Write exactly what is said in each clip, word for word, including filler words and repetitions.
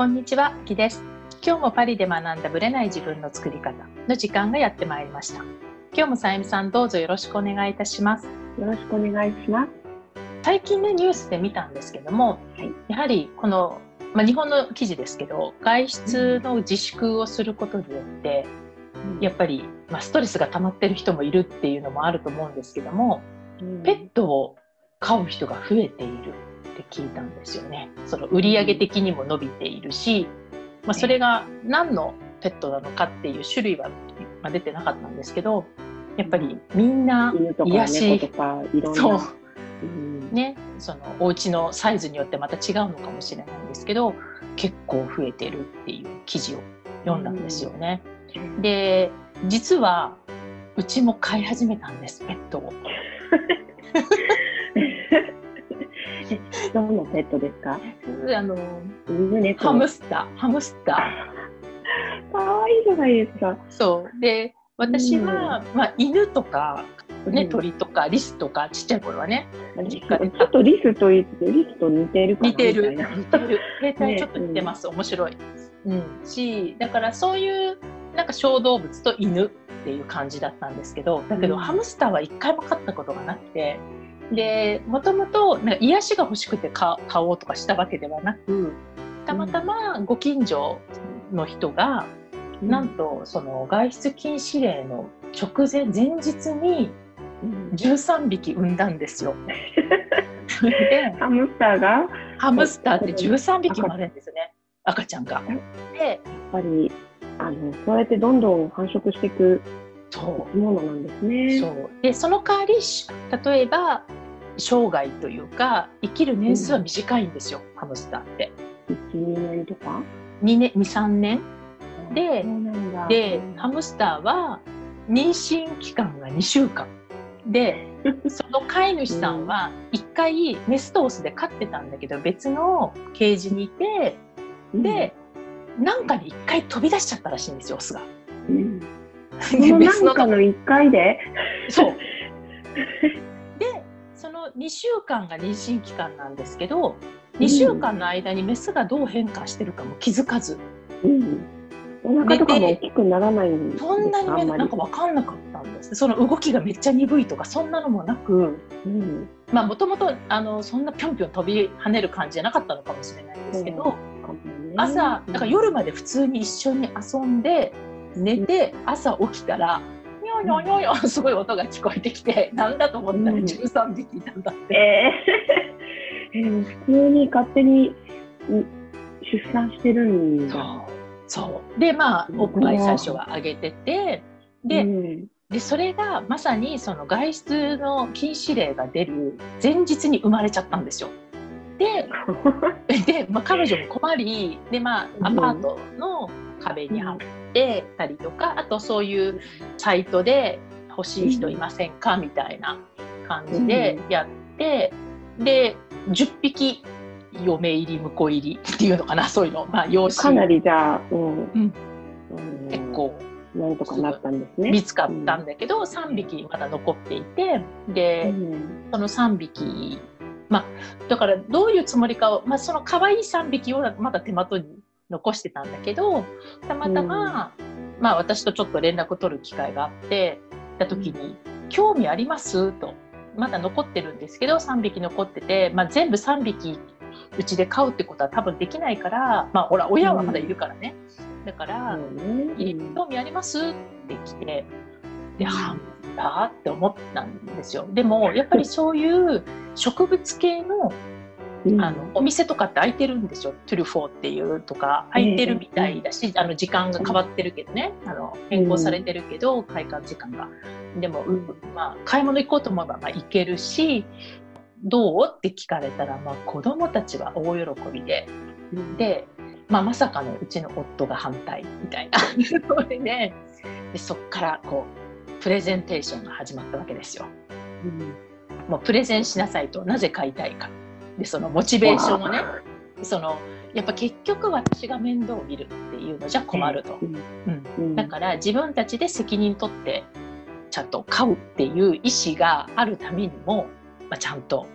こんにちは、きです。今日もパリで学んだブレない自分の作り方の時間がやってまいりました。今日もさゆみさん、どうぞよろしくお願いいたします。よろしくお願いします。最近ね、ニュースで見たんですけども、はい、やはりこの、まあ、日本の記事ですけど、外出の自粛をすることによって、うん、やっぱり、まあ、ストレスが溜まってる人もいるっていうのもあると思うんですけども、うん、ペットを飼う人が増えているって聞いたんですよね。その売上的にも伸びているし、まあ、それが何のペットなのかっていう種類は出てなかったんですけど、やっぱりみんな癒し、犬とか猫とかいろんな、そう、うんね、そのお家のサイズによってまた違うのかもしれないんですけど、結構増えてるっていう記事を読んだんですよね。うん、で、実はうちも飼い始めたんです、ペットを。どんなペットですか？あのハムスター、ハムスター。かわいいじゃないですか。そうで、私は、うんまあ、犬とか、ね、鳥とかリスとか、ちっちゃい頃はね、うん、ちょっとリスとリスと似てるかなみたいな、似てる、生態ちょっと似てます、ね、面白い、うん、し、だからそういうなんか小動物と犬っていう感じだったんですけど、だけど、うん、ハムスターは一回も飼ったことがなくて、で、もともと癒しが欲しくて飼おうとかしたわけではなく、たまたまご近所の人が、うん、なんとその外出禁止令の直前、前日にじゅうさんびき産んだんですよ。それでハムスターがハムスターってじゅうさんびきもあるんですね、赤ちゃんが。で、やっぱりあのそうやってどんどん繁殖していくものなんですね。そうで、その代わり例えば生涯というか生きる年数は短いんですよ、うん、ハムスターっていち、にねんとかに、さんねんで、でハムスターは妊娠期間がにしゅうかんで、その飼い主さんはいっかいメスとオスで飼ってたんだけど、別のケージにいて、で、なんかにいっかい飛び出しちゃったらしいんですよ、オスが。うん、そのなんかのいっかいでそうで、そのにしゅうかんが妊娠期間なんですけど、にしゅうかんの間にメスがどう変化してるかも気づかず、うんうん、お腹とかも大きくならないんですか？そんなに目なんか分かんなかったんです。その動きがめっちゃ鈍いとかそんなのもなく、うん、まあもともとそんなぴょんぴょん飛び跳ねる感じじゃなかったのかもしれないんですけど、うん、朝だから夜まで普通に一緒に遊んで寝て、うん、朝起きたらニョニョニョニョすごい音が聞こえてきて、なんだと思ったらじゅうさんびきいたんだって、うんえー、普通に勝手に出産してるんだ。そうで、まあおっぱい最初はあげてて、で、うん、でそれがまさにその外出の禁止令が出る前日に生まれちゃったんですよ。で、で、まあ、彼女も困りで、まあ、アパートの壁に貼ってたりとか、あとそういうサイトで欲しい人いませんかみたいな感じでやって、でじゅっぴき嫁入り婿入りっていうのかな、そういうの、まあ、養子かなりじゃあ、うんうんうん、結構なんとかなったんですね。見つかったんだけど、うん、さんびきまだ残っていて、で、うん、そのさんびき、まあ、だからどういうつもりかを、まあ、その可愛いさんびきをまだ手元に残してたんだけど、たまたま、うん、まあ、私とちょっと連絡を取る機会があってた時に、うん、興味ありますと、まだ残ってるんですけどさんびき残ってて、まあ、全部さんびきうちで飼うってことは多分できないから、まあ、ほら親はまだいるからね、うん、だから、うん、興味ありますって来て、で、ハムスターって思ったんですよ。でもやっぱりそういう植物系の、うん、あのお店とかって開いてるんですよ、トゥルフォーっていうとか開いてるみたいだし、うん、あの時間が変わってるけどね、あの変更されてるけど、うん、開館時間がでも、うん、まあ、買い物行こうと思えば、まあ、行けるし、どうって聞かれたら、まあ、子供たちは大喜びで、うん、で、まあ、まさかのうちの夫が反対みたいなそれ、ね、でそっからこうプレゼンテーションが始まったわけですよ、うん、もうプレゼンしなさいと、なぜ買いたいかで、そのモチベーションをね、そのやっぱ結局私が面倒を見るっていうのじゃ困ると、うんうん、だから自分たちで責任取ってちゃんと買うっていう意思があるためにも、まあ、ちゃんと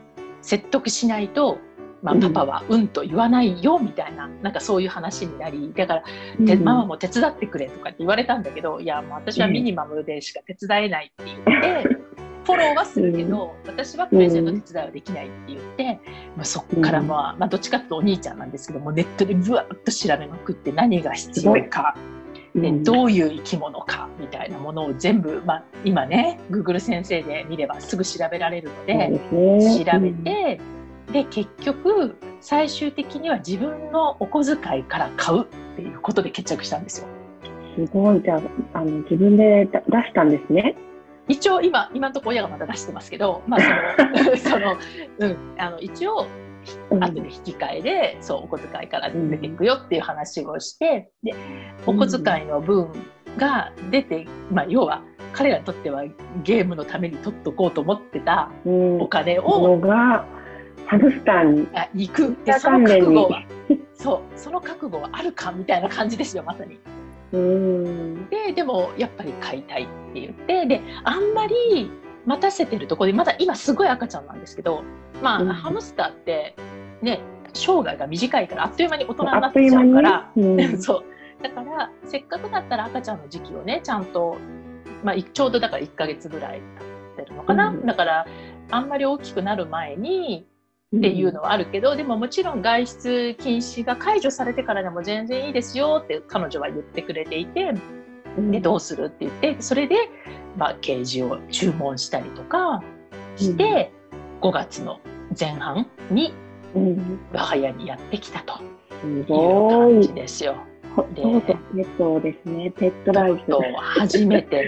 説得しないとまあ、パパはうんと言わないよみたいな、なんかそういう話になり、だから、うん、ママも手伝ってくれとかって言われたんだけど、いやもう私はミニマムでしか手伝えないって言って、うん、フォローはするけど、うん、私はプレゼンの手伝いはできないって言って、まあ、そこから、まあうんまあ、どっちかってお兄ちゃんなんですけども、ネットでブワーッと調べまくって、何が必要か、でどういう生き物かみたいなものを全部、まあ、今ね Google 先生で見ればすぐ調べられるので、調べて、で結局最終的には自分のお小遣いから買うっていうことで決着したんですよ。すごい。じゃあ、あの自分で出したんですね。一応今今のところ親がまだ出してますけど、まあそのその、うん、あの一応後で引き換えで、そうお小遣いから出ていくよっていう話をして、でお小遣いの分が出て、まあ、要は彼らにとってはゲームのために取っとこうと思ってたお金を、うん、がハムスターに行く、でその覚悟はそうその覚悟はあるかみたいな感じですよ、まさに。うん で, でもやっぱり買いたいって言って、であんまり待たせてるところで、まだ今すごい赤ちゃんなんですけど、まあうん、ハムスターって、ね、生涯が短いからあっという間に大人になっちゃうから、うん、そうだからせっかくだったら赤ちゃんの時期をねちゃんと、まあ、ちょうどだからいっかげつぐらい経ってるのかな、うん、だからあんまり大きくなる前にっていうのはあるけど、うん、でももちろん外出禁止が解除されてからでも全然いいですよって彼女は言ってくれていて、でどうするって言って、それで、まあ、ケージを注文したりとかして、うん、ごがつの前半に、うん、我が家にやってきたという感じですよ。でそうですね、ペットライフ初めて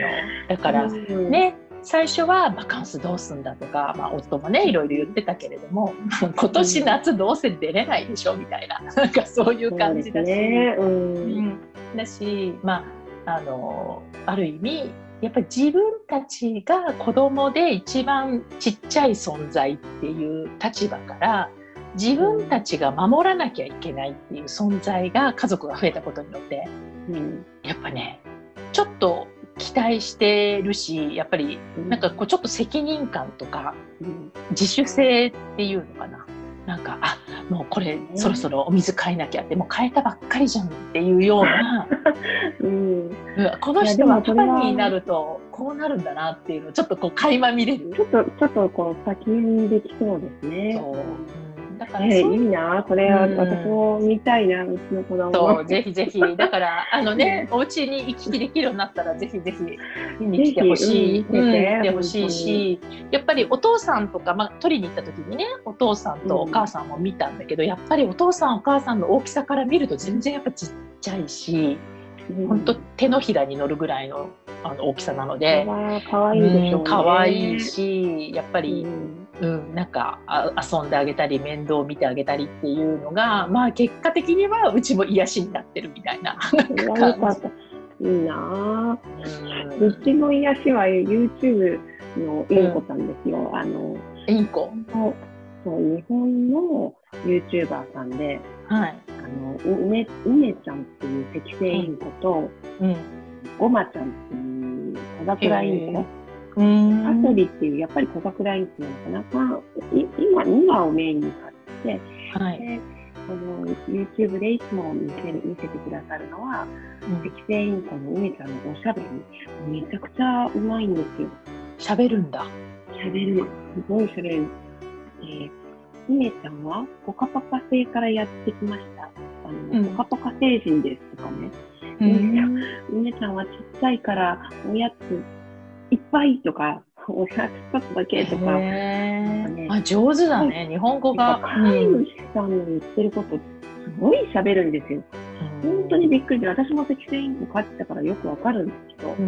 のだからね、最初はバカンスどうすんだとか、まあ、夫もねいろいろ言ってたけれども、今年夏どうせ出れないでしょみたいな、なんかそういう感じだし、ねうん、だし、まあ、あのある意味やっぱり自分たちが子供で一番ちっちゃい存在っていう立場から、自分たちが守らなきゃいけないっていう存在が、家族が増えたことによって、うん、やっぱねちょっと期待してるし、やっぱりなんかこうちょっと責任感とか、うん、自主性っていうのかな、なんかあもうこれ、うん、そろそろお水変えなきゃって、もう変えたばっかりじゃんっていうような、うん、この人はパパになるとこうなるんだなっていうのをちょっとこう垣間見れる、ちょっとちょっとこう先にできそうですね。そうだからそう、えー、いいなこれは、うん、私も見たいな、うちの子供もぜひぜひだからあのねお家に行き来できるようになったらぜひぜひ見に来てほしい、うん、来てほしいし、やっぱりお父さんとか、まあ、取りに行った時にねお父さんとお母さんも見たんだけど、うん、やっぱりお父さんお母さんの大きさから見ると全然やっぱちっちゃいし、うん、ほんと手のひらに乗るぐらいの、あの大きさなので、かわいいでしょうね、うん、かわいいし、やっぱり、うんうん、なんか遊んであげたり面倒を見てあげたりっていうのが、まあ、結果的にはうちも癒しになってるみたいな、なんか感じ。いいな、うん、うちの癒しは YouTube のインコさんですよ、うん、あのインコのそう日本の YouTuber さんで、はい、あの う, ねうねちゃんっていうセキセイインコと、うんうん、ごまちゃんっていう小桜インコ、うーん、アソリっていうやっぱり小桜インコなのかな、今にわをメインに買って、はい、であの YouTube でいつも見せる、見せてくださるのはセキセイインコのうねちゃんのおしゃべり、めちゃくちゃうまいんですよ。しゃべるんだ。しゃべる、すごいしゃべる。えー、うねちゃんはポカポカ星からやってきました、あの、うん、ポカポカ星人ですとかね、うん、うねちゃんはちっちゃいからおやついっぱいとか、おやつちょっとだけとか、ね、あ上手だね、日本語が。飼い主さんの言ってることすごい喋るんですよ、うん、本当にびっくりで、私もセキセイインコ飼ってたからよくわかるんですけど、うん、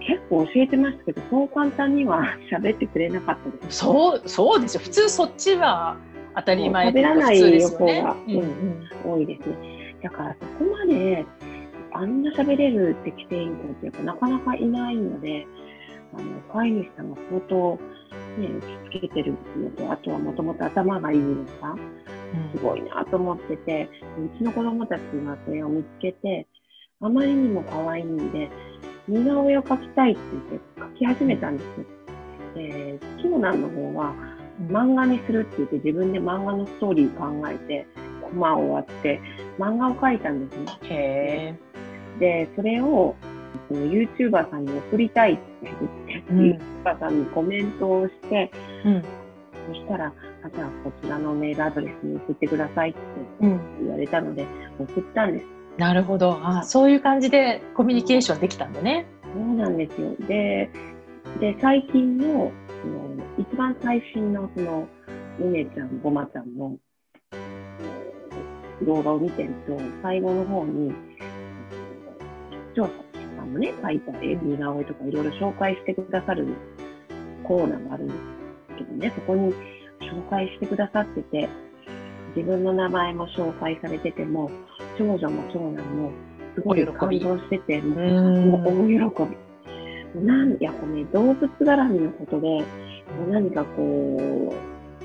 結構教えてましたけど、そう簡単には喋ってくれなかったです。そう、そうですよ、普通そっちは当たり前で普通ですよね、喋らない予報が、うんうん、多いですね。だからそこまであんな喋れるセキセイインコってやっぱなかなかいないので、あの飼い主さんが相当、ね、打ちつけてるのと、あとはもともと頭がいいのか、すごいなと思ってて、うちの子供たちがそれを見つけて、あまりにも可愛いんで、似顔絵を描きたいって言って描き始めたんですよ。で、長男の方は漫画にするって言って、自分で漫画のストーリー考えてコマを割って漫画を描いたんですね。へー。でそれを YouTuber さんに送りたいって言って、うん、YouTuber さんにコメントをして、うん、そしたらじゃあこちらのメールアドレスに送ってくださいって言われたので、うん、送ったんです。なるほど。あ、そういう感じでコミュニケーションできたんだね。そうなんですよ。で、で最近の一番最新のそのゆねちゃんごまちゃんの動画を見てると、最後の方に視聴者さんもね書いた似顔絵とかいろいろ紹介してくださるコーナーがあるんですけどね、そこに紹介してくださってて、自分の名前も紹介されてても、長女も長男もすごい感動してて、もう大喜び。なんやこうね、動物絡みのことで何かこう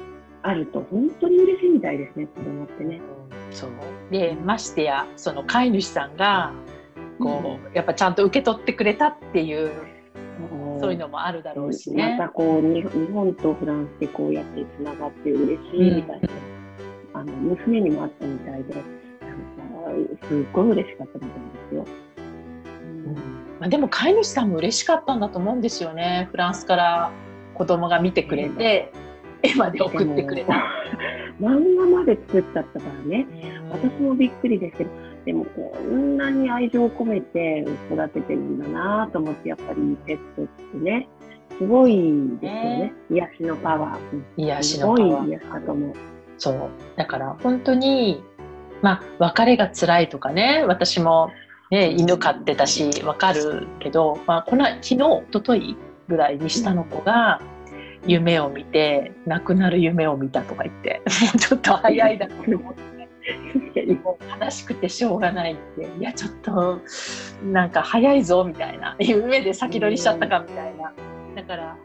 あると本当に嬉しいみたいですね、子供ってね。そうで、ましてやその飼い主さんがこう、うん、やっぱちゃんと受け取ってくれたっていう、うん、そういうのもあるだろうしね。またこう日本とフランスでこうやってつながって嬉しいみたいな、うん、あの娘にもあったみたいで、なんかすっごい嬉しかったみたいですよ。まあ、でも飼い主さんも嬉しかったんだと思うんですよね。フランスから子供が見てくれて、絵まで送ってくれた。漫画まで作っちゃったからね、私もびっくりですけど、でもこんなに愛情を込めて育ててるんだなと思って、やっぱりペットってねすごいですよね、えー、癒しのパワー、癒しのパワー、すごい癒しだと思う。そうだから本当に、まあ、別れが辛いとかね、私もね、犬飼ってたし分かるけど、まあ、この昨日一昨日ぐらいに下の子が夢を見て、亡くなる夢を見たとか言ってちょっと早いだろうと思ってもう悲しくてしょうがないって、いやちょっとなんか早いぞみたいな、夢で先取りしちゃったかみたいな。だから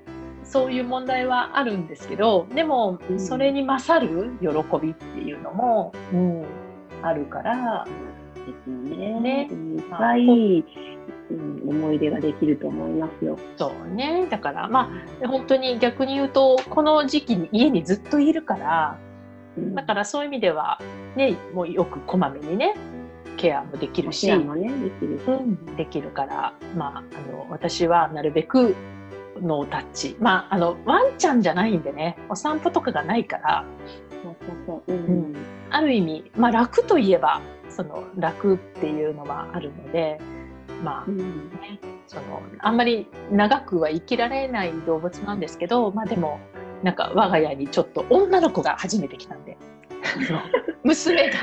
そういう問題はあるんですけど、でもそれに勝る喜びっていうのも、うん、あるからですね。ね、いっぱい、うん、思い出ができると思いますよ。そうね。だからまあ本当に逆に言うと、この時期に家にずっといるから、うん、だからそういう意味ではね、もうよくこまめにねケアもできるし、ケアもねできる、うん、できるから、まあ、あの私はなるべくノータッチ、まああのワンちゃんじゃないんでね、お散歩とかがないから、そうそうそう、うんうん、ある意味まあ楽といえば。その楽っていうのはあるので、まあ、うん、そのあんまり長くは生きられない動物なんですけど、まあ、でもなんか我が家にちょっと女の子が初めて来たんで娘が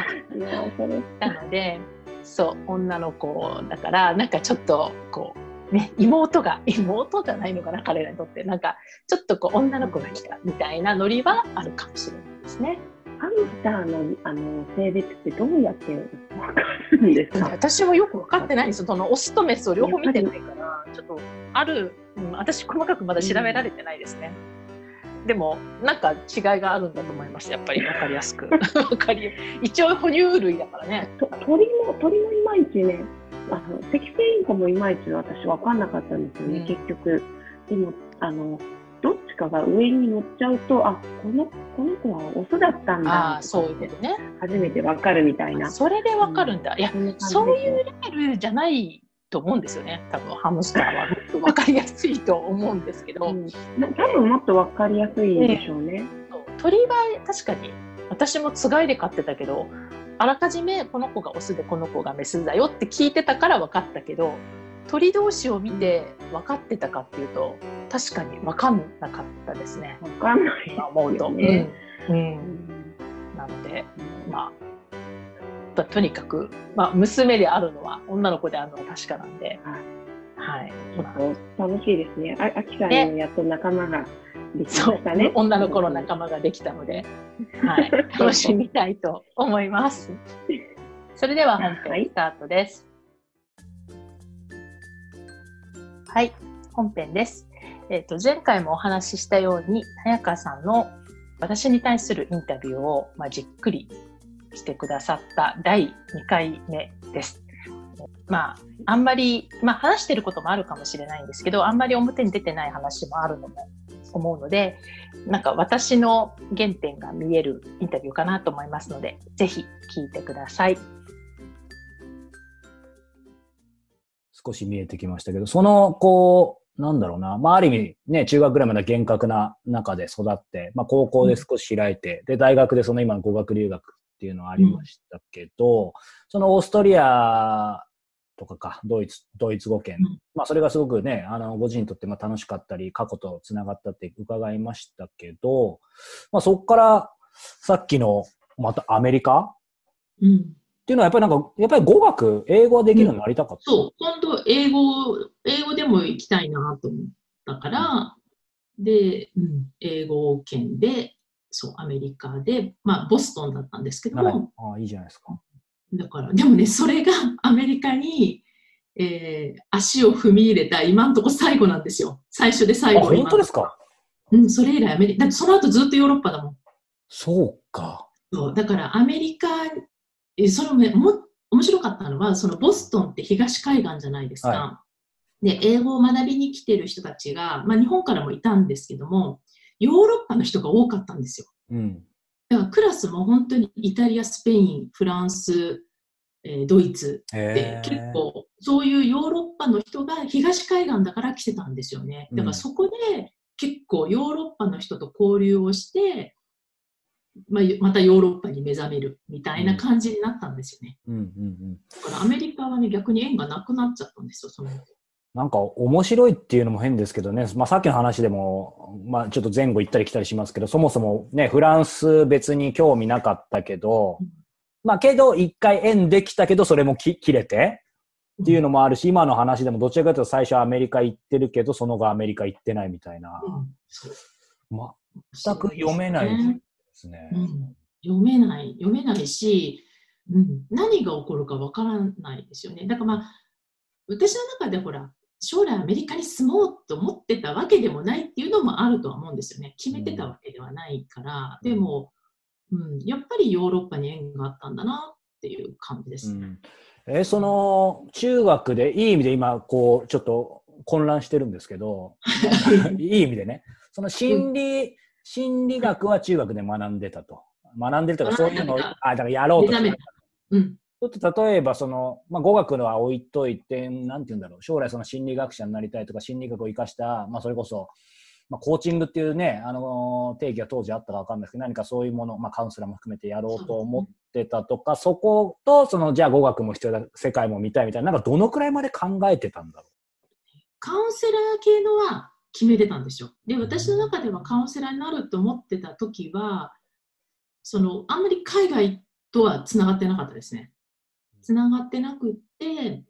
なので、そう女の子だからなんかちょっとこう、ね、妹が妹じゃないのかな、彼らにとってなんかちょっとこう女の子が来たみたいなノリはあるかもしれないですね。ハムスター の, あの性別ってどうやって分かるんですか？私はよく分かってないんですよ。そのオスとメスを両方見てないからちょっとある、うん、私細かくまだ調べられてないですね、うん、でもなんか違いがあるんだと思います。やっぱり分かりやすく分かり一応哺乳類だからね。と 鳥, も鳥もいまいちね、あのセキセイインコもいまいち私分かんなかったんですよね、うん、結局。でもあのどっちかが上に乗っちゃうと、あ、この、この子はオスだったんだって、そういうことね、初めてわかるみたいな。それでわかるんだ、うん、いやそういうレベルじゃないと思うんですよね、多分ハムスターはもっと分かりやすいと思うんですけど、うん、多分もっと分かりやすいでしょうね、ね。鳥は確かに私もつがいで飼ってたけど、あらかじめこの子がオスでこの子がメスだよって聞いてたから分かったけど、鳥同士を見て分かってたかっていうと、確かに分かんなかったですね。分かんない思うと、ね、うんうん、なので、まあ、とにかく、まあ、娘であるのは女の子であるのは確かなんで、はいはい、楽しいですね。あきさんのやっと仲間ができましたね。そう、女の子の仲間ができたので、はい、楽しみたいと思いますそれでは本編スタートです。はい、本編です。えー、と前回もお話ししたように、早川さんの私に対するインタビューを、まあ、じっくりしてくださっただいにかいめです。まあ、あんまり、まあ、話してることもあるかもしれないんですけど、あんまり表に出てない話もあるのも思うので、なんか私の原点が見えるインタビューかなと思いますので、ぜひ聞いてください。少し見えてきましたけど、そのこうなんだろうな、まあ、ある意味、ね、中学ぐらいまで厳格な中で育って、まあ、高校で少し開いて、で大学でその今の語学留学っていうのはありましたけど、うん、そのオーストリアとかかドイツ、ドイツ語圏、うん、まあ、それがすごくね、あのご自身にとってまあ楽しかったり過去とつながったって伺いましたけど、まあ、そこからさっきのまたアメリカ、うん、っていうのはやっぱりなんかやっぱり語学英語ができるようになりたかった、うん、そう本当英語英語でも行きたいなと思ったから、うん、で、うん、英語圏でそうアメリカで、まあ、ボストンだったんですけども、ああいいじゃないですか。だからでもね、それがアメリカに、えー、足を踏み入れた今のところ最後なんですよ。最初で最後。あ、本当ですか。うん、それ以来アメリカ、だってその後ずっとヨーロッパだもん。そうか。そうだからアメリカ、そのめも面白かったのは、そのボストンって東海岸じゃないですか。はい、で英語を学びに来てる人たちが、まあ、日本からもいたんですけども、ヨーロッパの人が多かったんですよ。うん、だからクラスも本当にイタリア、スペイン、フランス、えー、ドイツって結構そういうヨーロッパの人が東海岸だから来てたんですよね。だからそこで結構ヨーロッパの人と交流をして、まあ、またヨーロッパに目覚めるみたいな感じになったんですよね。うんうんうん、だからアメリカはね、逆に縁がなくなっちゃったんですよ。そのなんか面白いっていうのも変ですけどね、まあ、さっきの話でも、まあ、ちょっと前後行ったり来たりしますけど、そもそも、ね、フランス別に興味なかったけど、うん、まあけど一回縁できたけどそれもき切れてっていうのもあるし、うん、今の話でもどちらかというと最初アメリカ行ってるけどその後アメリカ行ってないみたいな、うん、全く読めないですね。うん、読めない読めないし、うん、何が起こるかわからないですよね。だからまあ私の中でほら将来アメリカに住もうと思ってたわけでもないっていうのもあるとは思うんですよね。決めてたわけではないから、うん、でも、うん、やっぱりヨーロッパに縁があったんだなっていう感じです。うん、えー、その中学でいい意味で今こうちょっと混乱してるんですけどいい意味でね、その心理、うん、心理学は中学で学んでたと学んでるとかそういうのをあだからやろうとした。ちょっと例えばその、まあ、語学のは置いといて、なんて言うんだろう、将来その心理学者になりたいとか、心理学を生かした、まあ、それこそ、まあ、コーチングっていうね、あのー、定義が当時あったかわかんないですけど、何かそういうもの、まあ、カウンセラーも含めてやろうと思ってたとか、そこと、その、じゃあ語学も必要だ、世界も見たいみたいな、なんかどのくらいまで考えてたんだろう。カウンセラー系のは決めてたんですよ。で、私の中ではカウンセラーになると思ってた時は、その、あんまり海外とはつながってなかったですね。つながってなくって、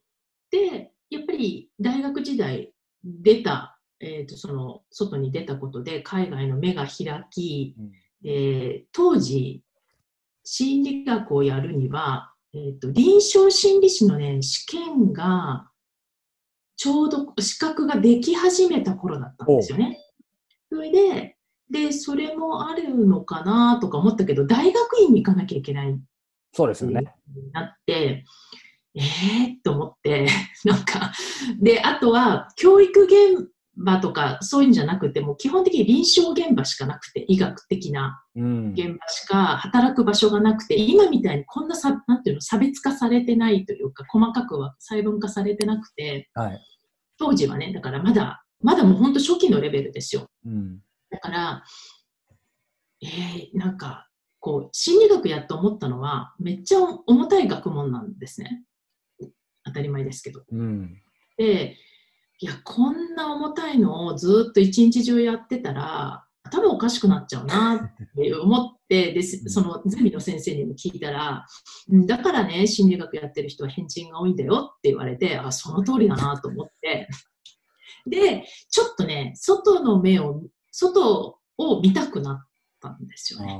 で、やっぱり大学時代出た、えーと、その外に出たことで海外の目が開き、うん、えー、当時心理学をやるには、えーと、臨床心理士のね、試験がちょうど資格ができ始めた頃だったんですよね。それで、で、それもあるのかなとか思ったけど、大学院に行かなきゃいけない。そうですよね。なって、えーと思って、なんか、で、あとは教育現場とかそういうんじゃなくて、もう基本的に臨床現場しかなくて、医学的な現場しか働く場所がなくて、うん、今みたいにこんなさ、なんていうの、差別化されてないというか、細かくは細分化されてなくて、はい、当時はね、だからまだ、まだもう本当初期のレベルですよ。うん、だから、えー、なんか、こう心理学やと思ったのはめっちゃ重たい学問なんですね。当たり前ですけど、うん、で、いやこんな重たいのをずっと一日中やってたら頭おかしくなっちゃうなって思ってでそのゼミの先生にも聞いたら、だからね心理学やってる人は変人が多いんだよって言われて、あその通りだなと思ってでちょっとね外の目を外を見たくなってんですよね。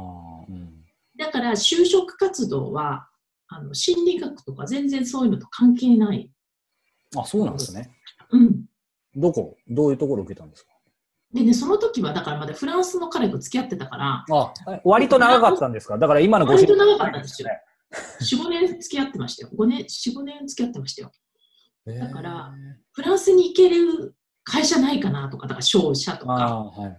うん、だから就職活動はあの心理学とか全然そういうのと関係ない。あ、そうなんですね。うん、どこどういうところ受けたんですか。でね、その時はだからまだフランスの彼と付き合ってたから。あ、割と長かったんですか。だから今のごしん、割と長かったんですよ。よん、ごねん付き合ってましたよ。ごねん、よん、ごねん付き合ってましたよ。だからフランスに行ける会社ないかなとか、だから商社とか、あ、はい、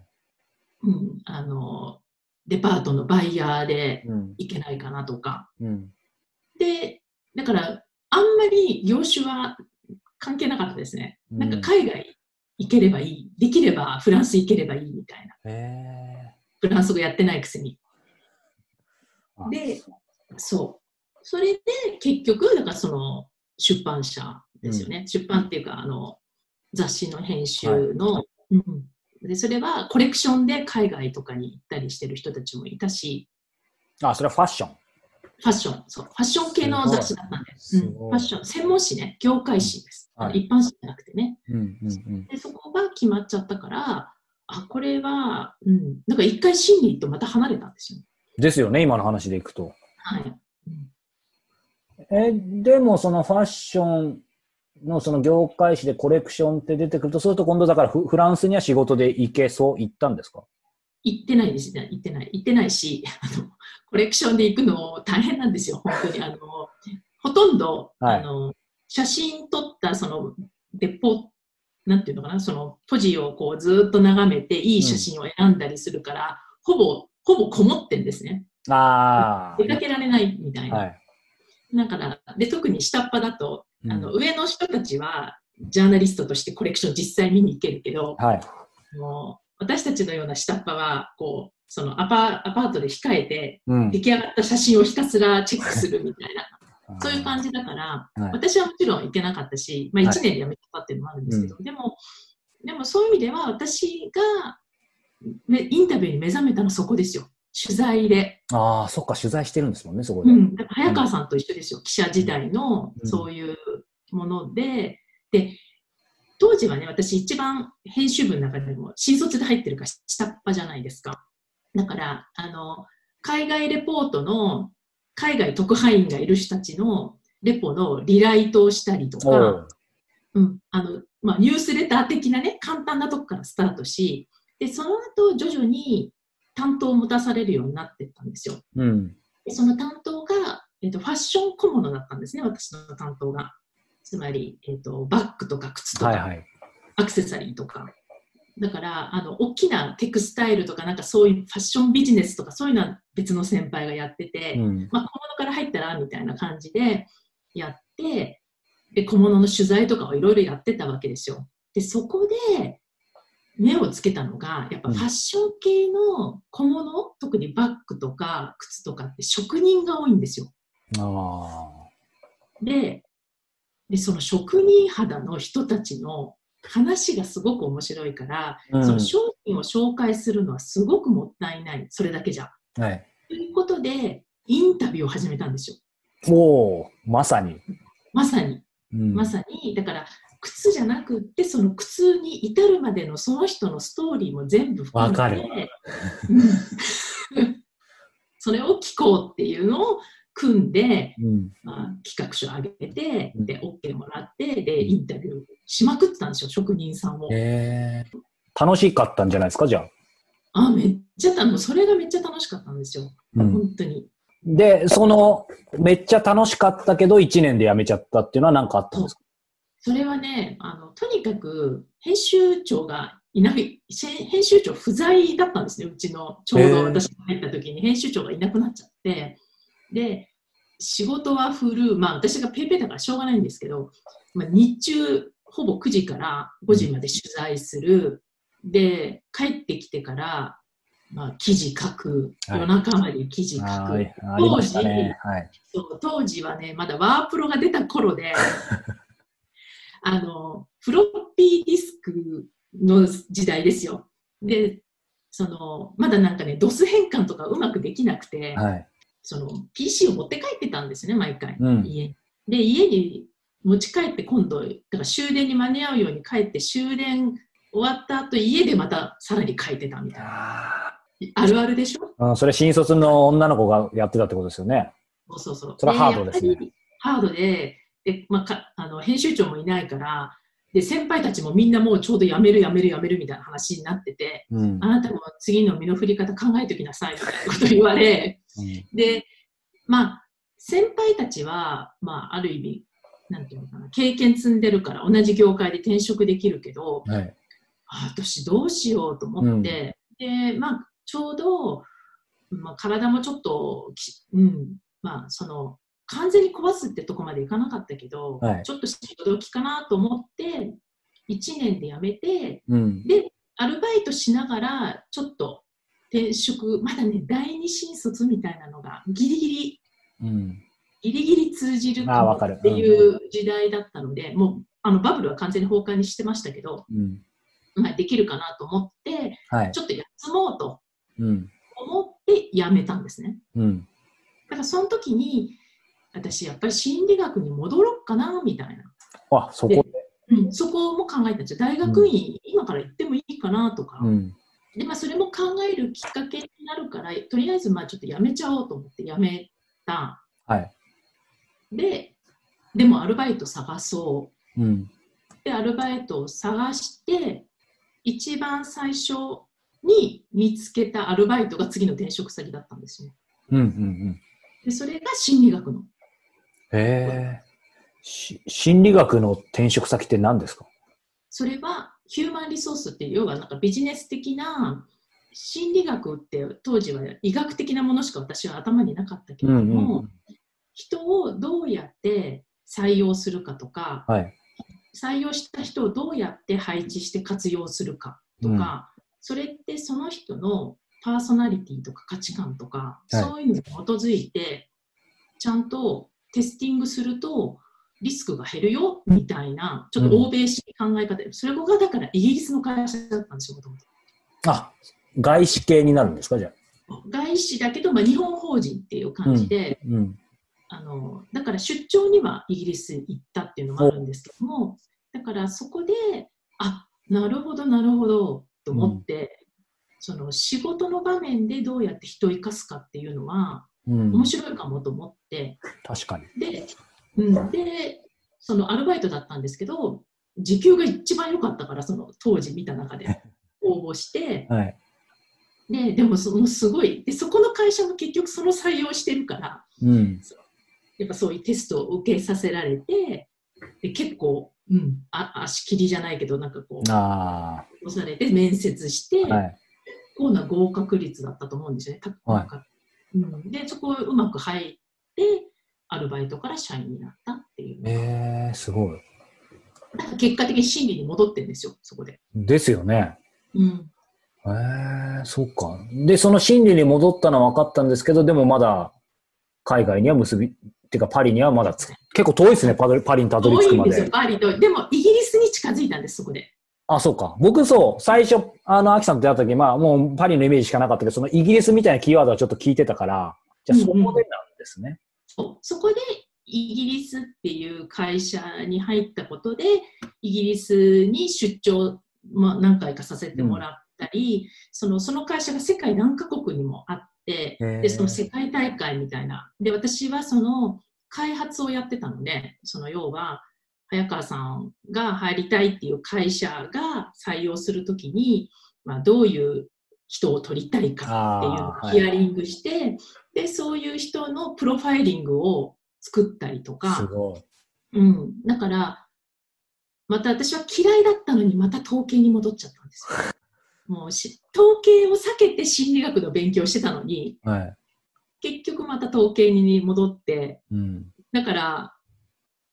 うん、あのデパートのバイヤーでいけないかなとか、うん、でだからあんまり業種は関係なかったですね。なんか海外行ければいい、できればフランス行ければいいみたいな、へー、フランス語やってないくせに。で、そう、それで結局だからその出版社ですよね、うん、出版っていうかあの雑誌の編集の、はい、うん、でそれはコレクションで海外とかに行ったりしてる人たちもいたし、あ、それはファッション、ファッション、そう、ファッション系の雑誌だったんです。うん、ファッション、専門誌ね、業界誌です。うん、はい、一般誌じゃなくてね、うんうんうん。で、そこが決まっちゃったから、あ、これは、うん、なんか一回心理とまた離れたんですよね。ですよね、今の話でいくと。はい。うん、え、でもそのファッションのその業界誌でコレクションって出てくると、そうすると今度だからフ、フランスには仕事で行けそう、行ったんですか？行ってないですね、行ってない。行ってないし、あの、コレクションで行くの大変なんですよ、本当に。あのほとんど、はい、あの写真撮った、その、デポ、なんていうのかな、その、ポジをこうずっと眺めて、いい写真を選んだりするから、うん、ほぼ、ほぼこもってんですね。ああ。出かけられないみたいな。はい。だから、で、特に下っ端だと、あの、上の人たちは、ジャーナリストとしてコレクション実際見に行けるけど、はい。もう私たちのような下っ端はこうそのアパ、アパートで控えて、うん、出来上がった写真をひたすらチェックするみたいなそういう感じだから、はい、私はもちろん行けなかったし、まあ、いちねんで辞めたっていうのもあるんですけど、はい、でも、でもそういう意味では私がインタビューに目覚めたのはそこですよ、取材で。ああ、そっか、取材してるんですもんね、そこで。うん、だから早川さんと一緒ですよ、うん、記者時代のそういうもので、うん、で当時はね、私一番編集部の中でも新卒で入ってるから下っ端じゃないですか。だからあの海外レポートの海外特派員がいる人たちのレポのリライトをしたりとか、うん、あのまあ、ニュースレター的なね簡単なとこからスタートし、でその後徐々に担当を持たされるようになってったんですよ、うん、でその担当が、えーと、ファッション小物だったんですね、私の担当が。つまり、えーと、バッグとか靴とか、はいはい、アクセサリーとか。だからあの大きなテクスタイルとかなんかそういうファッションビジネスとかそういうのは別の先輩がやってて、うん、まあ、小物から入ったらみたいな感じでやって、で小物の取材とかをいろいろやってたわけですよ。でそこで目をつけたのがやっぱファッション系の小物、うん、特にバッグとか靴とかって職人が多いんですよ。あー。ででその職人肌の人たちの話がすごく面白いから、うん、その商品を紹介するのはすごくもったいない、それだけじゃ、はい、ということでインタビューを始めたんですよ。おー、まさにまさに、うん、まさにだから靴じゃなくってその靴に至るまでのその人のストーリーも全部含めて、わかるそれを聞こうっていうのを組んで、うん、まあ、企画書を上げて、で OK もらって、でインタビューしまくってたんですよ、職人さんを。へー、楽しかったんじゃないですか、じゃあ。あ、めっちゃ楽しい、それがめっちゃ楽しかったんですよ、うん、本当に。でそのめっちゃ楽しかったけどいちねんで辞めちゃったっていうのは何かあったんですか？ そ, それはね、あのとにかく編集長がいなく、編集長不在だったんですね、うちの。ちょうど私が入った時に編集長がいなくなっちゃって、で仕事はフル、まあ、私がペーペーだからしょうがないんですけど、まあ、日中ほぼくじからごじまで取材する、うん、で帰ってきてから、まあ、記事書く、はい、夜中まで記事書く、はい、当時、ね、はい、そう当時はねまだワープロが出た頃であのフロッピーディスクの時代ですよ。でそのまだなんかね ドス 変換とかうまくできなくて、はい、その ピーシー を持って帰ってたんですね、毎回、うん、家で家に持ち帰って、今度だから終電に間に合うように帰って、終電終わった後家でまたさらに書いてたみたいな。 あるあるでしょ、うん、それ新卒の女の子がやってたってことですよね。そうそうそう、それはハードですね。ハードで、で、まあ、かあの編集長もいないから、で先輩たちもみんなもうちょうど辞める辞める辞めるみたいな話になってて、うん、あなたも次の身の振り方考えておきなさいみたいなこと言われうん、で、まあ、先輩たちは、まあ、ある意味なんていうのかな、経験積んでるから同じ業界で転職できるけど、はい、あ、私どうしようと思って、で、まあ、ちょうど、まあ、体もちょっと、うん、まあ、その、完全に壊すってとこまでいかなかったけど、はい、ちょっと潮時かなと思って、いちねんで辞めて、うん、で、アルバイトしながら、ちょっと転職、まだね、第二新卒みたいなのが、ギリギリ、うん、ギリギリ通じるかもっていう時代だったので、うん、もうあのバブルは完全に崩壊にしてましたけど、うんまあ、できるかなと思って、はい、ちょっと休もうと思って辞めたんですね、うん、だからその時に私やっぱり心理学に戻ろうかなみたいなあそこで、うん、そこも考えたんですよ大学院、うん、今から行ってもいいかなとか、うんでまあ、それも考えるきっかけになるからとりあえずまあちょっと辞めちゃおうと思って辞めた、はい、で、でもアルバイト探そう、うん、でアルバイトを探して一番最初に見つけたアルバイトが次の転職先だったんですね、うんうんうん、でそれが心理学のへーし心理学の転職先って何ですか？それはヒューマンリソースっていう要はなんかビジネス的な心理学って当時は医学的なものしか私は頭になかったけれども、うんうん、人をどうやって採用するかとか、はい、採用した人をどうやって配置して活用するかとか、うん、それってその人のパーソナリティとか価値観とか、はい、そういうのに基づいてちゃんとテスティングするとリスクが減るよみたいなちょっと欧米式考え方、うん、それがだからイギリスの会社だったんですよ。あ、外資系になるんですか？じゃあ外資だけど、まあ、日本法人っていう感じで、うんうん、あのだから出張にはイギリス行ったっていうのもあるんですけどもだからそこであなるほどなるほどと思って、うん、その仕事の場面でどうやって人を生かすかっていうのは、うん、面白いかもと思って確かに で,、うん、でそのアルバイトだったんですけど時給が一番良かったからその当時見た中で応募して、はいで, でもそのすごいでそこの会社も結局その採用してるから、うん、やっぱそういうテストを受けさせられてで結構、うん、あ足切りじゃないけどなんかこう押されて面接して、はい、結構な合格率だったと思うんですよね高かった、はいうん、でそこをうまく入ってアルバイトから社員になったっていうえー、すごいなんか結果的に心理に戻ってるんですよそこでですよねうんえー、そうか。で、その心理に戻ったのは分かったんですけど、でもまだ海外には結び、ってかパリにはまだつ結構遠いですね、パリにたどり着くまで。遠いんですよ、パリと。でもイギリスに近づいたんです、そこで。あ、そうか。僕そう、最初、あの、アキさんと出会った時、まあもうパリのイメージしかなかったけど、そのイギリスみたいなキーワードはちょっと聞いてたから、じゃあそこでなんですね。うんうん、そ, そこでイギリスっていう会社に入ったことで、イギリスに出張、まあ、何回かさせてもらって、うんその、 その会社が世界何カ国にもあってでその世界大会みたいなで私はその開発をやってたのでその要は早川さんが入りたいっていう会社が採用するときに、まあ、どういう人を取りたいかっていうのをヒアリングして、はい、でそういう人のプロファイリングを作ったりとかすごい、うん、だからまた私は嫌いだったのにまた統計に戻っちゃったんですよもうし統計を避けて心理学の勉強してたのに、はい、結局また統計に戻って、うん、だから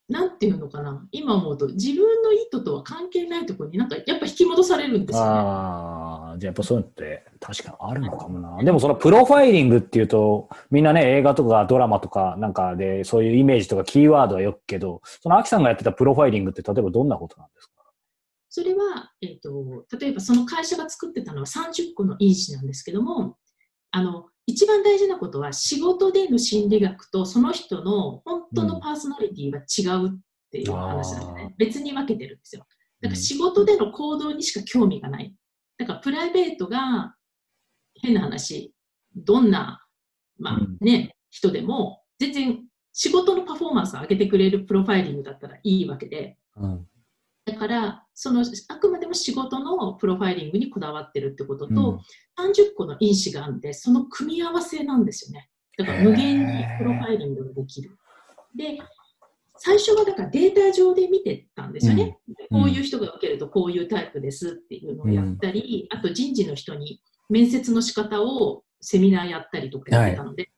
なんていうのかな今思うと自分の意図とは関係ないところになんかやっぱ引き戻されるんですよねあじゃあやっぱそういうのって確かにあるのかもな、はい、でもそのプロファイリングっていうとみんなね映画とかドラマとかなんかでそういうイメージとかキーワードはよくけどそのアキさんがやってたプロファイリングって例えばどんなことなんですかそれは、えーと、例えばその会社が作ってたのはさんじゅっこの因子なんですけどもあの一番大事なことは仕事での心理学とその人の本当のパーソナリティは違うっていう話なんですね、うん、別に分けてるんですよだから仕事での行動にしか興味がないだからプライベートが変な話どんな、まあねうん、人でも全然仕事のパフォーマンスを上げてくれるプロファイリングだったらいいわけで、うんだからそのあくまでも仕事のプロファイリングにこだわってるってことと、うん、さんじゅっこの因子があるんでその組み合わせなんですよねだから無限にプロファイリングができるで最初はだからデータ上で見てたんですよね、うん、こういう人が受けるとこういうタイプですっていうのをやったり、うん、あと人事の人に面接の仕方をセミナーやったりとかやってたので、はい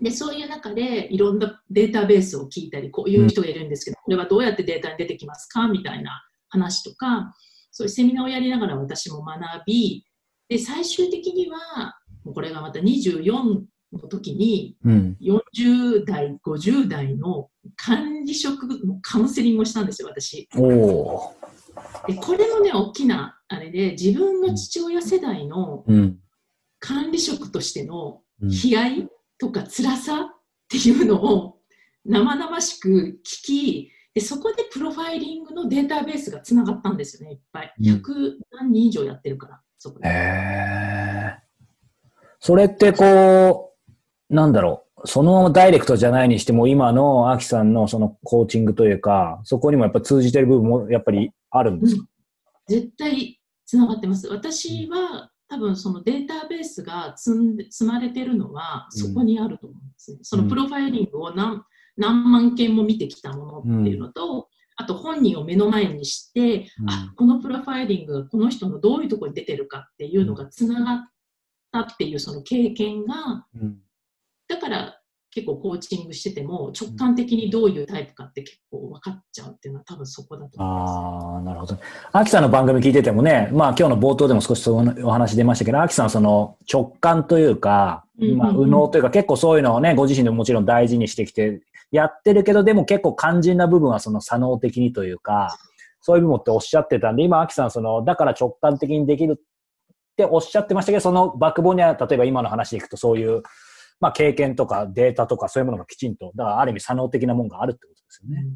でそういう中でいろんなデータベースを聞いたり、こういう人がいるんですけど、これはどうやってデータに出てきますかみたいな話とか、そういうセミナーをやりながら私も学びで、最終的にはこれがまたにじゅうよんの時によんじゅう代ごじゅう代の管理職のカウンセリングをしたんですよ、私。おでこれもね大きなあれで、自分の父親世代の管理職としての悲哀、うんとか辛さっていうのを生々しく聞きで、そこでプロファイリングのデータベースがつながったんですよね、いっぱいひゃくなんにん以上やってるから、そこで、えー、それってこうなんだろう、そのままダイレクトじゃないにしても今のアキさんのそのコーチングというか、そこにもやっぱ通じてる部分もやっぱりあるんですか？うん、絶対つながってます。私は多分そのデータベースが積んで積まれてるのはそこにあると思うんですね、うん、そのプロファイリングを 何, 何万件も見てきたものっていうのと、うん、あと本人を目の前にして、うん、あこのプロファイリングがこの人のどういうところに出てるかっていうのがつながったっていうその経験が、うん、だから結構コーチングしてても直感的にどういうタイプかって結構分かっちゃうっていうのは多分そこだと思います。ああ、なるほど。アキさんの番組聞いててもね、まあ今日の冒頭でも少しそういうお話出ましたけど、アキさんその直感というか、まあ右脳というか結構そういうのをね、ご自身でももちろん大事にしてきてやってるけど、でも結構肝心な部分はその左脳的にというか、そういう部分っておっしゃってたんで、今アキさんそのだから直感的にできるっておっしゃってましたけど、そのバックボーンには例えば今の話でいくとそういうまあ、経験とかデータとかそういうものがきちんと、だからある意味左脳的なものがあるってことですよね。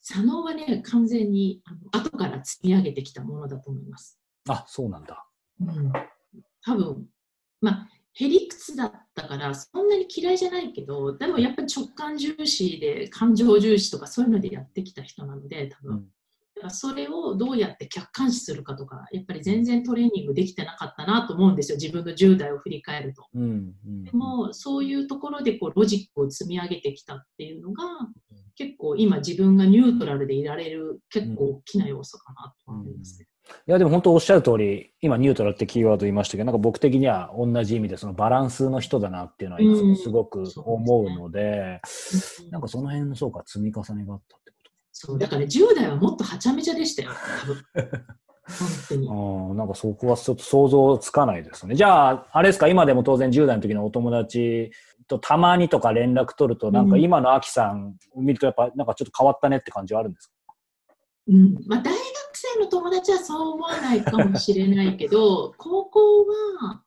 左脳はね完全にあの後から積み上げてきたものだと思います。あ、そうなんだ、うん、多分まあへりくつだったからそんなに嫌いじゃないけど、でもやっぱり直感重視で感情重視とかそういうのでやってきた人なので、多分、うん、だからそれをどうやって客観視するかとか、やっぱり全然トレーニングできてなかったなと思うんですよ、自分のじゅう代を振り返ると、うんうん、でもそういうところでこうロジックを積み上げてきたっていうのが結構今自分がニュートラルでいられる結構大きな要素かなと思いますね、うんうん、いやでも本当おっしゃる通り、今ニュートラルってキーワード言いましたけど、なんか僕的には同じ意味でそのバランスの人だなっていうのはいつもすごく思うので、うん、そうですね、なんかその辺のそうか積み重ねがあったってこと。そうだからじゅう代はもっとはちゃめちゃでしたよ本当に。なんかそこはちょっと想像つかないですね。じゃああれですか、今でも当然じゅう代の時のお友達とたまにとか連絡取ると、なんか今のアキさんを見るとやっぱなんかちょっと変わったねって感じはあるんですか？うん、まあ、大学生の友達はそう思わないかもしれないけど高校は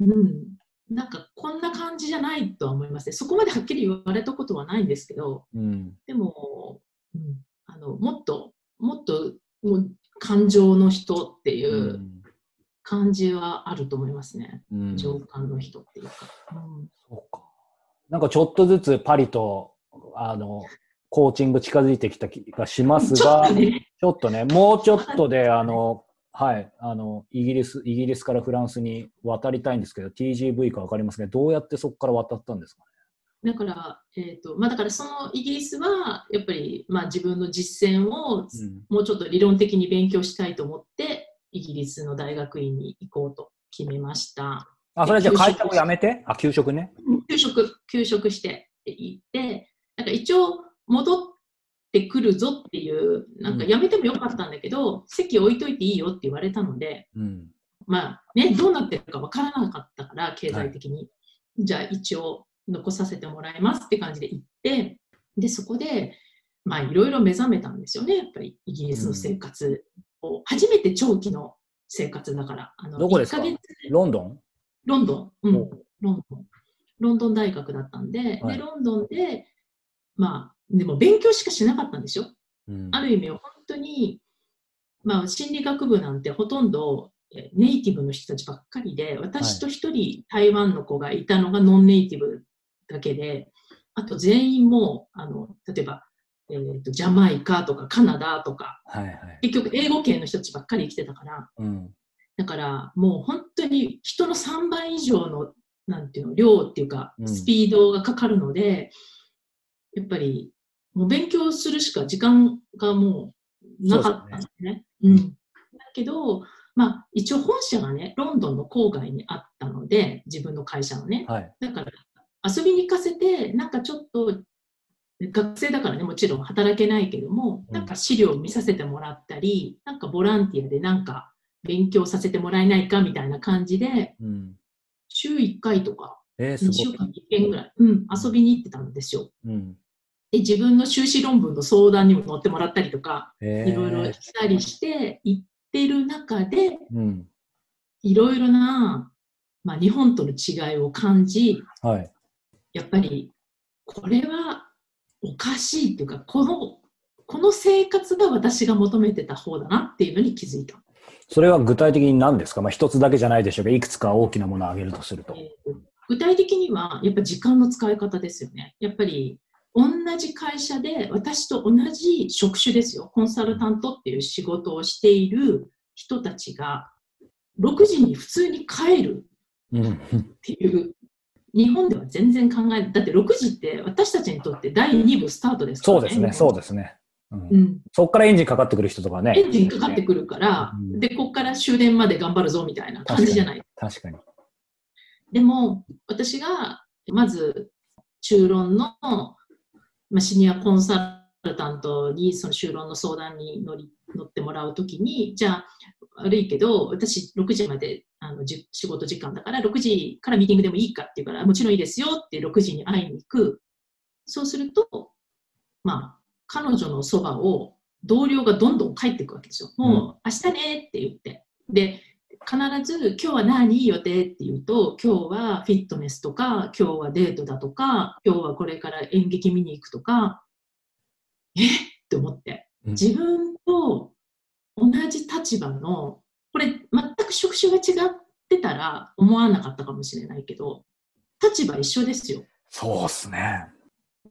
うんなんかこんな感じじゃないとは思いますね。そこまではっきり言われたことはないんですけど、うん、でもうん、あのもっともっともう感情の人っていう感じはあると思いますね、うん、情感の人っていうか、うん、そうか、なんかちょっとずつパリとあのコーチング近づいてきた気がしますがちょっとね、ちょっとねもうちょっとであの、はい、あのイギリス、イギリスからフランスに渡りたいんですけど ティージーブイ か分かりますけど、どうやってそこから渡ったんですかね？だから、えーとまあ、だからそのイギリスはやっぱり、まあ、自分の実践をもうちょっと理論的に勉強したいと思って、うん、イギリスの大学院に行こうと決めました。あ、それじゃあ会社を辞めて、あ、休職ね。休職、休職して行って、なんか一応戻ってくるぞっていう、なんか辞めてもよかったんだけど、うん、席置いといていいよって言われたので、うん、まあね、どうなってるか分からなかったから、経済的に。はい、じゃあ一応残させてもらいますって感じで行って、でそこでまあいろいろ目覚めたんですよね、やっぱりイギリスの生活を、うん、初めて長期の生活だから、あのどこですか？ロンドンロンドン、うん、ロンドンロンドン大学だったん で,、はい、でロンドンでまあでも勉強しかしなかったんですよ、うん、ある意味本当にまあ心理学部なんてほとんどネイティブの人たちばっかりで、私と一人台湾の子がいたのがノンネイティブだけで、あと全員もあの例えば、えーと、ジャマイカとかカナダとか、はいはい、結局英語圏の人たちばっかり生きてたから、うん、だからもう本当に人のさんばい以上のなんていうの量っていうかスピードがかかるので、うん、やっぱりもう勉強するしか時間がもうなかったんですね。そうですね。うん、だけどまあ、一応本社がね、ロンドンの郊外にあったので、自分の会社のね、はい、だから遊びに行かせて、なんかちょっと学生だからね、もちろん働けないけども、なんか資料を見させてもらったり、うん、なんかボランティアでなんか勉強させてもらえないかみたいな感じで、うん、週いっかいとか、えー、すごいにしゅうかんにいっけんぐらい、うん、遊びに行ってたんですよ、うん、で自分の修士論文の相談にも乗ってもらったりとか、えー、いろいろしたりして行ってる中で、うん、いろいろな、まあ、日本との違いを感じ、はい、やっぱりこれはおかしいっていうか、この、この生活が私が求めてた方だなっていうのに気づいた。それは具体的に何ですか？まあ、一つだけじゃないでしょうけど、いくつか大きなものを挙げるとすると、えー、具体的にはやっぱり時間の使い方ですよね。やっぱり同じ会社で私と同じ職種ですよ、コンサルタントっていう仕事をしている人たちがろくじに普通に帰るっていう日本では全然考えない。だってろくじって私たちにとってだいに部スタートですからね。そうですね、そうですね。うんうん、そこからエンジンかかってくる人とかね。エンジンかかってくるから、うん、で、ここから終電まで頑張るぞみたいな感じじゃない。確かに。確かに。でも、私がまず、中論の、まあ、シニアコンサルタントに、その中論の相談に乗り、乗ってもらうときに、じゃあ、悪いけど、私ろくじまであのじ仕事時間だからろくじからミーティングでもいいかっていうから、もちろんいいですよってろくじに会いに行く。そうすると、まあ、彼女のそばを同僚がどんどん帰っていくわけですよ。もう明日ねって言って、で必ず今日は何予定って言うと、今日はフィットネスとか、今日はデートだとか、今日はこれから演劇見に行くとか、えって思って、自分と同じ立場の、これ全く職種が違ってたら思わなかったかもしれないけど、立場一緒ですよ。そうっすね。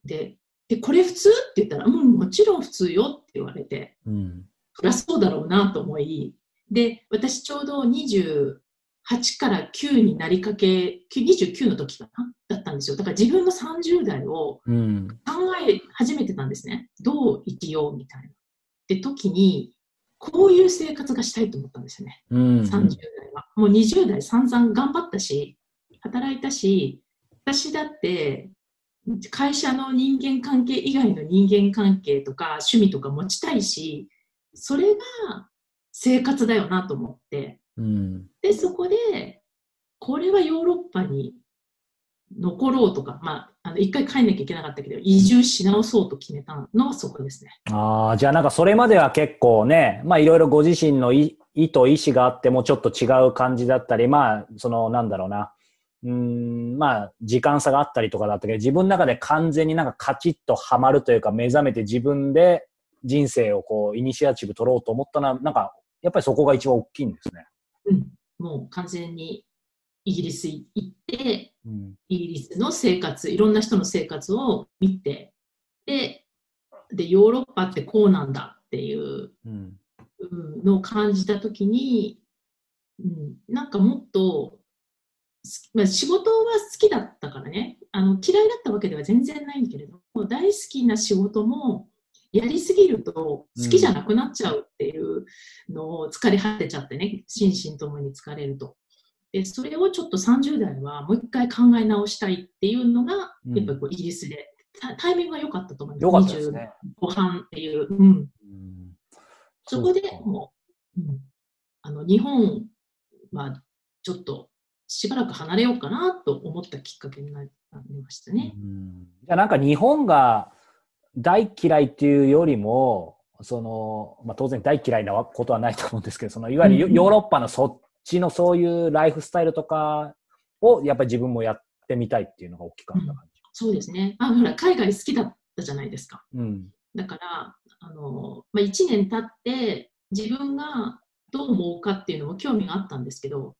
で、でこれ普通って言ったら、うん、もちろん普通よって言われて、うん、そりゃそうだろうなと思い、で私ちょうどにじゅうはちからきゅうになりかけ、にじゅうきゅうの時かなだったんですよ。だから自分のさんじゅう代を考え始めてたんですね、うん、どう生きようみたいな。で時にこういう生活がしたいと思ったんですよね、うん、さんじゅう代は。もうにじゅう代散々頑張ったし、働いたし、私だって会社の人間関係以外の人間関係とか趣味とか持ちたいし、それが生活だよなと思って、うん、でそこでこれはヨーロッパに残ろうとか、まあ、あの一回帰んなきゃいけなかったけど、移住し直そうと決めたのはそこですね。ああ、じゃあなんかそれまでは結構ね、まあいろいろご自身の意と意思があってもちょっと違う感じだったり、まあそのなんだろうな、うーん、まあ時間差があったりとかだったけど、自分の中で完全になんかカチッとはまるというか、目覚めて自分で人生をこうイニシアチブ取ろうと思ったのは、なんかやっぱりそこが一番大きいんですね。うん、もう完全にイギリス行って、うん、イギリスの生活、いろんな人の生活を見て、で、でヨーロッパってこうなんだっていうのを感じたときに、うん、なんかもっと、まあ、仕事は好きだったからね、あの嫌いだったわけでは全然ないけれども、大好きな仕事もやりすぎると好きじゃなくなっちゃうっていうのを疲れ果てちゃってね、心身ともに疲れると。でそれをちょっとさんじゅう代はもう一回考え直したいっていうのが、うん、やっぱりこうイギリスでタイミングが良かったと思います。良かったですね。にじゅうごはんっていう、うんうん、そこでもう、うん、あの日本はちょっとしばらく離れようかなと思ったきっかけになりましたね。うん、じゃあなんか日本が大嫌いっていうよりも、そのまあ、当然大嫌いなことはないと思うんですけど、そのいわゆるヨーロッパのそっちのそういうライフスタイルとかをやっぱり自分もやってみたいっていうのが大きかった感じ、うん、そうですね。あ、ほら海外好きだったじゃないですか、うん、だからあの、まあ、いちねん経って自分がどう思うかっていうのも興味があったんですけど、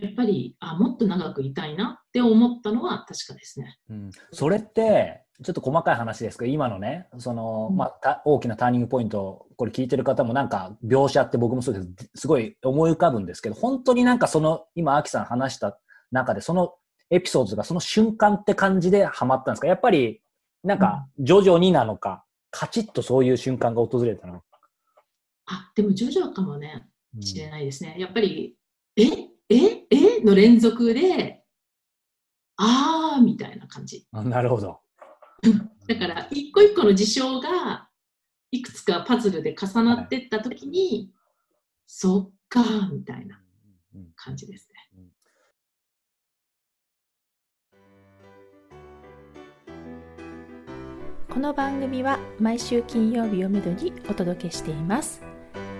やっぱりあもっと長くいたいなって思ったのは確かですね、うん、それってちょっと細かい話ですけど、今のねその、うんまあ、た大きなターニングポイント、これ聞いてる方もなんか描写って僕もそうですけどすごい思い浮かぶんですけど、本当になんかその今アキさん話した中でそのエピソードとかその瞬間って感じでハマったんですか？やっぱりなんか徐々になのか、カチッとそういう瞬間が訪れたの？あ、でも徐々かもね。しれないですね。やっぱりえええの連続で、あーみたいな感じ。あ、なるほど。だから一個一個の事象がいくつかパズルで重なっていったときに、はい、そっかーみたいな感じですね。うんうん、この番組は毎週金曜日をめどにお届けしています。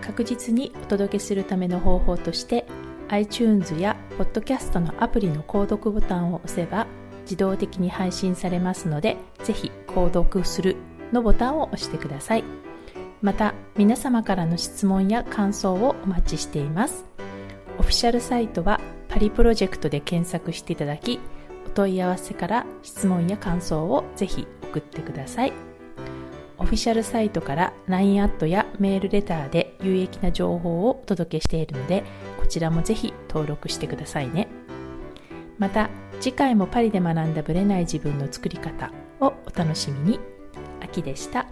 確実にお届けするための方法として iTunes や Podcast のアプリの購読ボタンを押せば自動的に配信されますので、ぜひ購読するのボタンを押してください。また皆様からの質問や感想をお待ちしています。オフィシャルサイトはパリプロジェクトで検索していただき、お問い合わせから質問や感想をぜひ送ってください。オフィシャルサイトから ライン アットやメールレターで有益な情報をお届けしているので、こちらもぜひ登録してくださいね。また次回もパリで学んだブレない自分の作り方をお楽しみに。あきでした。